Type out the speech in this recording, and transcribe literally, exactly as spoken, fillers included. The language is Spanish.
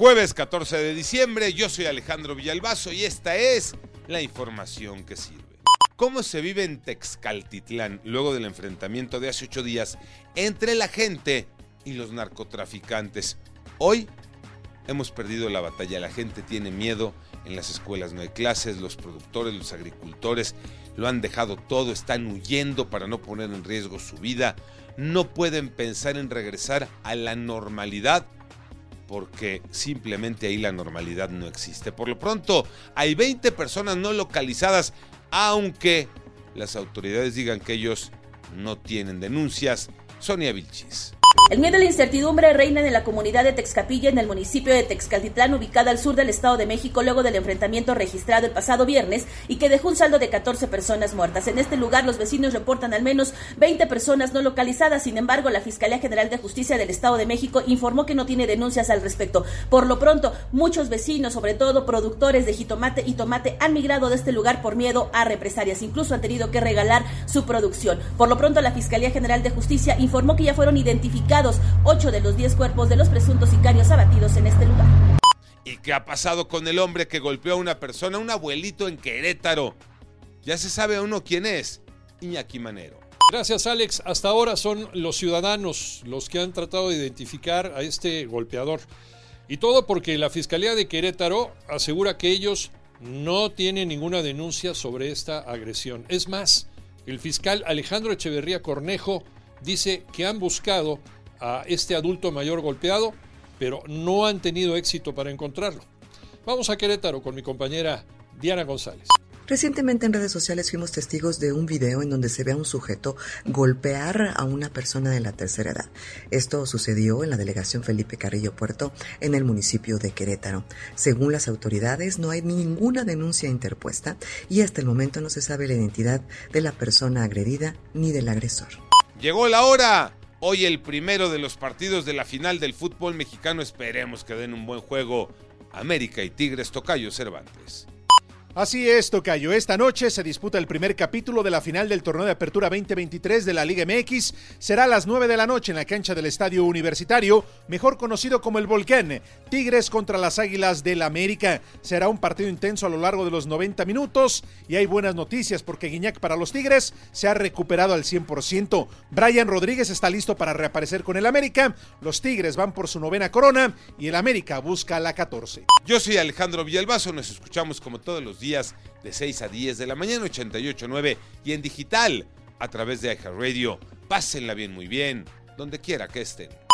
Jueves catorce de diciembre, yo soy Alejandro Villalvazo y esta es la información que sirve. ¿Cómo se vive en Texcaltitlán luego del enfrentamiento de hace ocho días entre la gente y los narcotraficantes? Hoy hemos perdido la batalla, la gente tiene miedo, en las escuelas no hay clases, los productores, los agricultores lo han dejado todo, están huyendo para no poner en riesgo su vida, no pueden pensar en regresar a la normalidad, porque simplemente ahí la normalidad no existe. Por lo pronto, hay veinte personas no localizadas, aunque las autoridades digan que ellos no tienen denuncias. Sonia Vilchis. El miedo y la incertidumbre reinan en la comunidad de Texcapilla, en el municipio de Texcaltitlán, ubicada al sur del Estado de México, luego del enfrentamiento registrado el pasado viernes y que dejó un saldo de catorce personas muertas. En este lugar, los vecinos reportan al menos veinte personas no localizadas. Sin embargo, la Fiscalía General de Justicia del Estado de México informó que no tiene denuncias al respecto. Por lo pronto, muchos vecinos, sobre todo productores de jitomate y tomate, han migrado de este lugar por miedo a represalias. Incluso han tenido que regalar su producción. Por lo pronto, la Fiscalía General de Justicia informó que ya fueron identificados ocho de los diez cuerpos de los presuntos sicarios abatidos en este lugar. ¿Y qué ha pasado con el hombre que golpeó a una persona, un abuelito en Querétaro? Ya se sabe a uno quién es, Iñaki Manero. Gracias, Alex. Hasta ahora son los ciudadanos los que han tratado de identificar a este golpeador. Y todo porque la Fiscalía de Querétaro asegura que ellos no tienen ninguna denuncia sobre esta agresión. Es más, el fiscal Alejandro Echeverría Cornejo dice que han buscado a este adulto mayor golpeado, pero no han tenido éxito para encontrarlo. Vamos a Querétaro con mi compañera Diana González. Recientemente en redes sociales fuimos testigos de un video en donde se ve a un sujeto golpear a una persona de la tercera edad. Esto sucedió en la delegación Felipe Carrillo Puerto, en el municipio de Querétaro. Según las autoridades, no hay ninguna denuncia interpuesta y hasta el momento no se sabe la identidad de la persona agredida ni del agresor. Llegó la hora. Hoy el primero de los partidos de la final del fútbol mexicano. Esperemos que den un buen juego. América y Tigres. Tocayo Cervantes. Así es, Tocayo. Esta noche se disputa el primer capítulo de la final del torneo de apertura veinte veintitrés de la Liga M X. Será a las nueve de la noche en la cancha del Estadio Universitario, mejor conocido como el Volcán. Tigres contra las Águilas del América. Será un partido intenso a lo largo de los noventa minutos y hay buenas noticias porque Gignac para los Tigres se ha recuperado al cien por ciento. Bryan Rodríguez está listo para reaparecer con el América. Los Tigres van por su novena corona y el América busca la catorce. Yo soy Alejandro Villalvazo, nos escuchamos como todos los días de seis a diez de la mañana, ochenta y ocho punto nueve y en digital a través de Aija Radio. Pásenla bien, muy bien, donde quiera que estén.